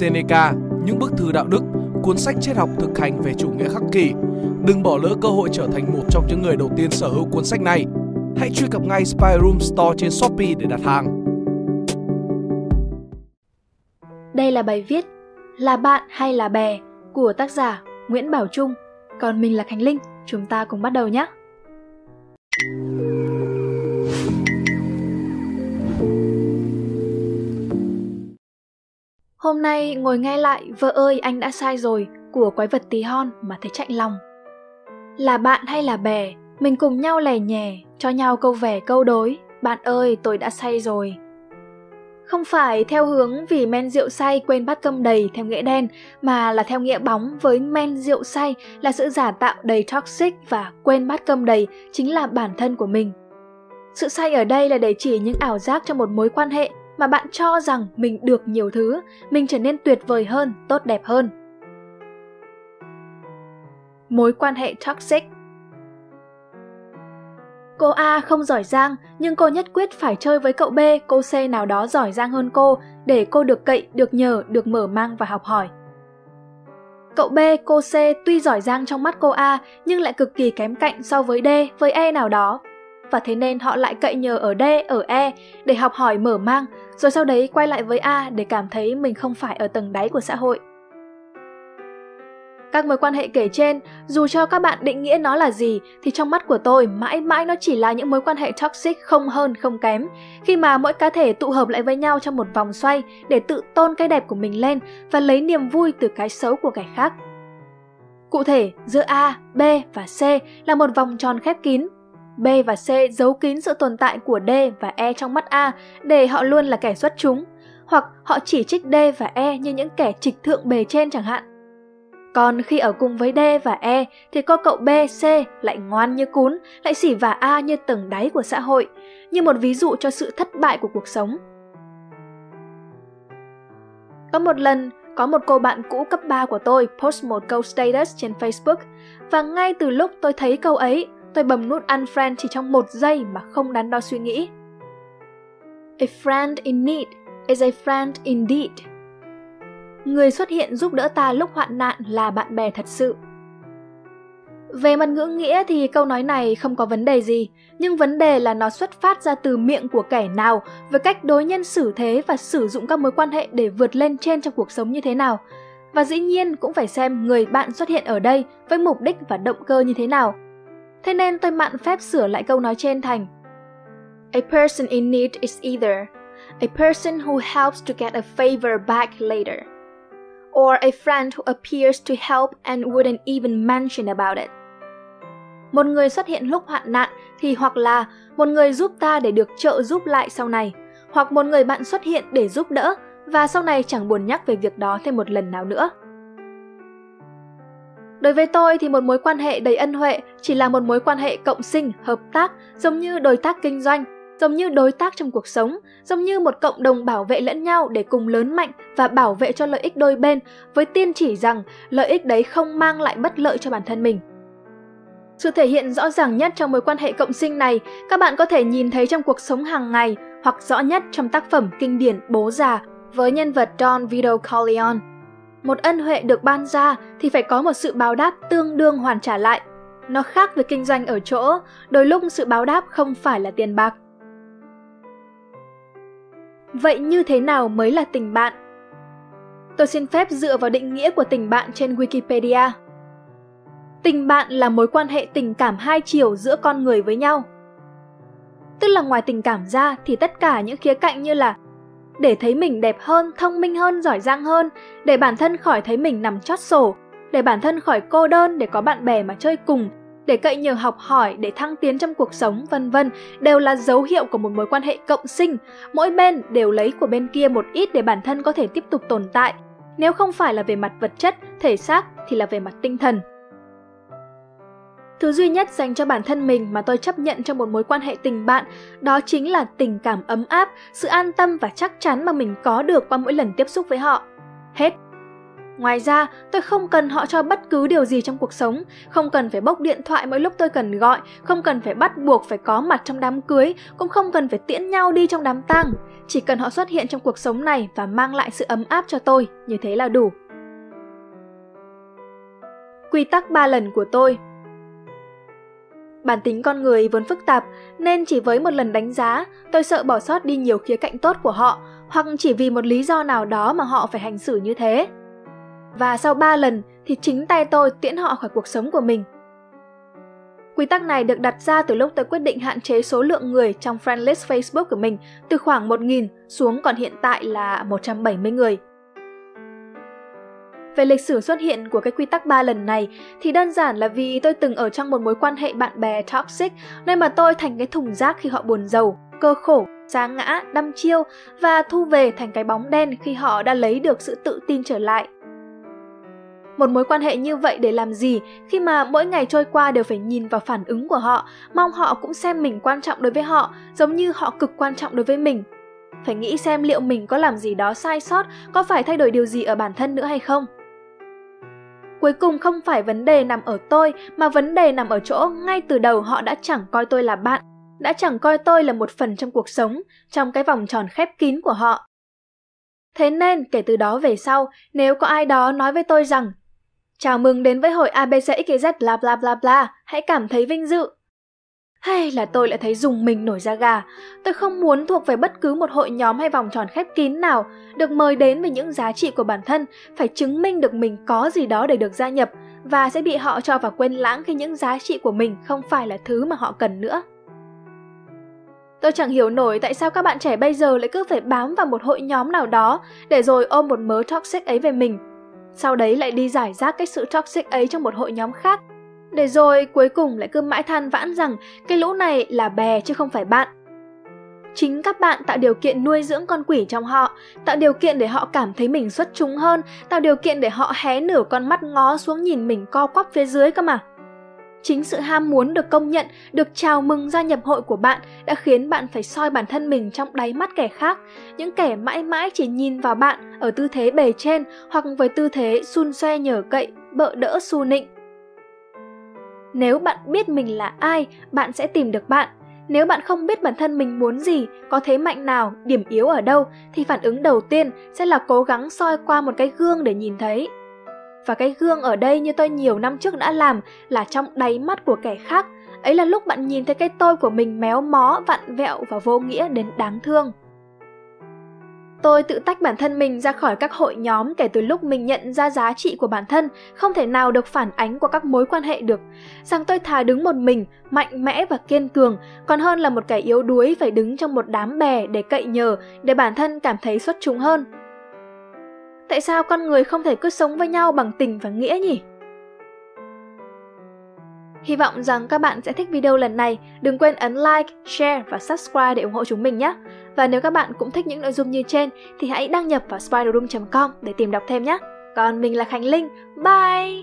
Seneca, những bức thư đạo đức, cuốn sách triết học thực hành về chủ nghĩa khắc kỷ. Đừng bỏ lỡ cơ hội trở thành một trong những người đầu tiên sở hữu cuốn sách này. Hãy truy cập ngay Spyroom Store trên Shopee để đặt hàng. Đây là bài viết Là bạn hay là bè của tác giả Nguyễn Bảo Trung. Còn mình là Khánh Linh, chúng ta cùng bắt đầu nhé! Hôm nay ngồi nghe lại Vợ ơi anh đã sai rồi của quái vật tí hon mà thấy chạnh lòng. Là bạn hay là bè, mình cùng nhau lẻ nhè, cho nhau câu vẻ câu đối, bạn ơi tôi đã say rồi. Không phải theo hướng vì men rượu say quên bát cơm đầy theo nghĩa đen, mà là theo nghĩa bóng với men rượu say là sự giả tạo đầy toxic và quên bát cơm đầy chính là bản thân của mình. Sự say ở đây là để chỉ những ảo giác trong một mối quan hệ mà bạn cho rằng mình được nhiều thứ, mình trở nên tuyệt vời hơn, tốt đẹp hơn. Mối quan hệ toxic. Cô A không giỏi giang, nhưng cô nhất quyết phải chơi với cậu B, cô C nào đó giỏi giang hơn cô, để cô được cậy, được nhờ, được mở mang và học hỏi. Cậu B, cô C tuy giỏi giang trong mắt cô A, nhưng lại cực kỳ kém cạnh so với D, với E nào đó. Và thế nên họ lại cậy nhờ ở D, ở E để học hỏi mở mang, rồi sau đấy quay lại với A để cảm thấy mình không phải ở tầng đáy của xã hội. Các mối quan hệ kể trên, dù cho các bạn định nghĩa nó là gì, thì trong mắt của tôi mãi mãi nó chỉ là những mối quan hệ toxic không hơn không kém, khi mà mỗi cá thể tụ hợp lại với nhau trong một vòng xoay để tự tôn cái đẹp của mình lên và lấy niềm vui từ cái xấu của kẻ khác. Cụ thể, giữa A, B và C là một vòng tròn khép kín. B và C giấu kín sự tồn tại của D và E trong mắt A để họ luôn là kẻ xuất chúng, hoặc họ chỉ trích D và E như những kẻ trịch thượng bề trên chẳng hạn. Còn khi ở cùng với D và E thì có cậu B, C lại ngoan như cún, lại xỉ vả A như tầng đáy của xã hội, như một ví dụ cho sự thất bại của cuộc sống. Có một lần, có một cô bạn cũ cấp 3 của tôi post một câu status trên Facebook, và ngay từ lúc tôi thấy câu ấy, tôi bấm nút unfriend chỉ trong 1 giây mà không đắn đo suy nghĩ. A friend in need is a friend indeed. Người xuất hiện giúp đỡ ta lúc hoạn nạn là bạn bè thật sự. Về mặt ngữ nghĩa thì câu nói này không có vấn đề gì, nhưng vấn đề là nó xuất phát ra từ miệng của kẻ nào, với cách đối nhân xử thế và sử dụng các mối quan hệ để vượt lên trên trong cuộc sống như thế nào. Và dĩ nhiên cũng phải xem người bạn xuất hiện ở đây với mục đích và động cơ như thế nào. Thế nên tôi mạn phép sửa lại câu nói trên thành A person in need is either a person who helps to get a favor back later, or a friend who appears to help and wouldn't even mention about it. Một người xuất hiện lúc hoạn nạn thì hoặc là một người giúp ta để được trợ giúp lại sau này, hoặc một người bạn xuất hiện để giúp đỡ và sau này chẳng buồn nhắc về việc đó thêm một lần nào nữa. Đối với tôi thì một mối quan hệ đầy ân huệ chỉ là một mối quan hệ cộng sinh, hợp tác, giống như đối tác kinh doanh, giống như đối tác trong cuộc sống, giống như một cộng đồng bảo vệ lẫn nhau để cùng lớn mạnh và bảo vệ cho lợi ích đôi bên, với tiên chỉ rằng lợi ích đấy không mang lại bất lợi cho bản thân mình. Sự thể hiện rõ ràng nhất trong mối quan hệ cộng sinh này, các bạn có thể nhìn thấy trong cuộc sống hàng ngày hoặc rõ nhất trong tác phẩm kinh điển Bố Già với nhân vật Don Vito Corleone. Một ân huệ được ban ra thì phải có một sự báo đáp tương đương hoàn trả lại. Nó khác với kinh doanh ở chỗ, đôi lúc sự báo đáp không phải là tiền bạc. Vậy như thế nào mới là tình bạn? Tôi xin phép dựa vào định nghĩa của tình bạn trên Wikipedia. Tình bạn là mối quan hệ tình cảm hai chiều giữa con người với nhau. Tức là ngoài tình cảm ra thì tất cả những khía cạnh như là để thấy mình đẹp hơn, thông minh hơn, giỏi giang hơn, để bản thân khỏi thấy mình nằm chót sổ, để bản thân khỏi cô đơn, để có bạn bè mà chơi cùng, để cậy nhờ học hỏi, để thăng tiến trong cuộc sống, vân vân, đều là dấu hiệu của một mối quan hệ cộng sinh. Mỗi bên đều lấy của bên kia một ít để bản thân có thể tiếp tục tồn tại. Nếu không phải là về mặt vật chất, thể xác thì là về mặt tinh thần. Thứ duy nhất dành cho bản thân mình mà tôi chấp nhận trong một mối quan hệ tình bạn đó chính là tình cảm ấm áp, sự an tâm và chắc chắn mà mình có được qua mỗi lần tiếp xúc với họ. Hết. Ngoài ra, tôi không cần họ cho bất cứ điều gì trong cuộc sống, không cần phải bốc điện thoại mỗi lúc tôi cần gọi, không cần phải bắt buộc phải có mặt trong đám cưới, cũng không cần phải tiễn nhau đi trong đám tang. Chỉ cần họ xuất hiện trong cuộc sống này và mang lại sự ấm áp cho tôi, như thế là đủ. Quy tắc 3 lần của tôi. Bản tính con người vốn phức tạp, nên chỉ với một lần đánh giá, tôi sợ bỏ sót đi nhiều khía cạnh tốt của họ, hoặc chỉ vì một lý do nào đó mà họ phải hành xử như thế. Và sau 3 lần thì chính tay tôi tiễn họ khỏi cuộc sống của mình. Quy tắc này được đặt ra từ lúc tôi quyết định hạn chế số lượng người trong friend list Facebook của mình từ khoảng 1.000 xuống còn hiện tại là 170 người. Về lịch sử xuất hiện của cái quy tắc 3 lần này thì đơn giản là vì tôi từng ở trong một mối quan hệ bạn bè toxic nơi mà tôi thành cái thùng rác khi họ buồn rầu, cơ khổ, sa ngã, đăm chiêu và thu về thành cái bóng đen khi họ đã lấy được sự tự tin trở lại. Một mối quan hệ như vậy để làm gì khi mà mỗi ngày trôi qua đều phải nhìn vào phản ứng của họ, mong họ cũng xem mình quan trọng đối với họ, giống như họ cực quan trọng đối với mình. Phải nghĩ xem liệu mình có làm gì đó sai sót, có phải thay đổi điều gì ở bản thân nữa hay không. Cuối cùng không phải vấn đề nằm ở tôi, mà vấn đề nằm ở chỗ ngay từ đầu họ đã chẳng coi tôi là bạn, đã chẳng coi tôi là một phần trong cuộc sống, trong cái vòng tròn khép kín của họ. Thế nên, kể từ đó về sau, nếu có ai đó nói với tôi rằng "Chào mừng đến với hội ABCXYZ bla bla bla bla, hãy cảm thấy vinh dự." Hay là tôi lại thấy rùng mình nổi da gà. Tôi không muốn thuộc về bất cứ một hội nhóm hay vòng tròn khép kín nào, được mời đến với những giá trị của bản thân, phải chứng minh được mình có gì đó để được gia nhập, và sẽ bị họ cho vào quên lãng khi những giá trị của mình không phải là thứ mà họ cần nữa. Tôi chẳng hiểu nổi tại sao các bạn trẻ bây giờ lại cứ phải bám vào một hội nhóm nào đó để rồi ôm một mớ toxic ấy về mình. Sau đấy lại đi giải rác cái sự toxic ấy trong một hội nhóm khác. Để rồi cuối cùng lại cứ mãi than vãn rằng cái lũ này là bè chứ không phải bạn. Chính các bạn tạo điều kiện nuôi dưỡng con quỷ trong họ, tạo điều kiện để họ cảm thấy mình xuất chúng hơn, tạo điều kiện để họ hé nửa con mắt ngó xuống nhìn mình co quắp phía dưới cơ mà. Chính sự ham muốn được công nhận, được chào mừng gia nhập hội của bạn đã khiến bạn phải soi bản thân mình trong đáy mắt kẻ khác, những kẻ mãi mãi chỉ nhìn vào bạn ở tư thế bề trên hoặc với tư thế xun xoe nhờ cậy, bợ đỡ xu nịnh. Nếu bạn biết mình là ai, bạn sẽ tìm được bạn. Nếu bạn không biết bản thân mình muốn gì, có thế mạnh nào, điểm yếu ở đâu, thì phản ứng đầu tiên sẽ là cố gắng soi qua một cái gương để nhìn thấy. Và cái gương ở đây như tôi nhiều năm trước đã làm là trong đáy mắt của kẻ khác. Ấy là lúc bạn nhìn thấy cái tôi của mình méo mó, vặn vẹo và vô nghĩa đến đáng thương. Tôi tự tách bản thân mình ra khỏi các hội nhóm kể từ lúc mình nhận ra giá trị của bản thân không thể nào được phản ánh qua các mối quan hệ được. Rằng tôi thà đứng một mình, mạnh mẽ và kiên cường, còn hơn là một kẻ yếu đuối phải đứng trong một đám bè để cậy nhờ, để bản thân cảm thấy xuất chúng hơn. Tại sao con người không thể cứ sống với nhau bằng tình và nghĩa nhỉ? Hy vọng rằng các bạn sẽ thích video lần này. Đừng quên ấn like, share và subscribe để ủng hộ chúng mình nhé. Và nếu các bạn cũng thích những nội dung như trên thì hãy đăng nhập vào spiderum.com để tìm đọc thêm nhé. Còn mình là Khánh Linh. Bye!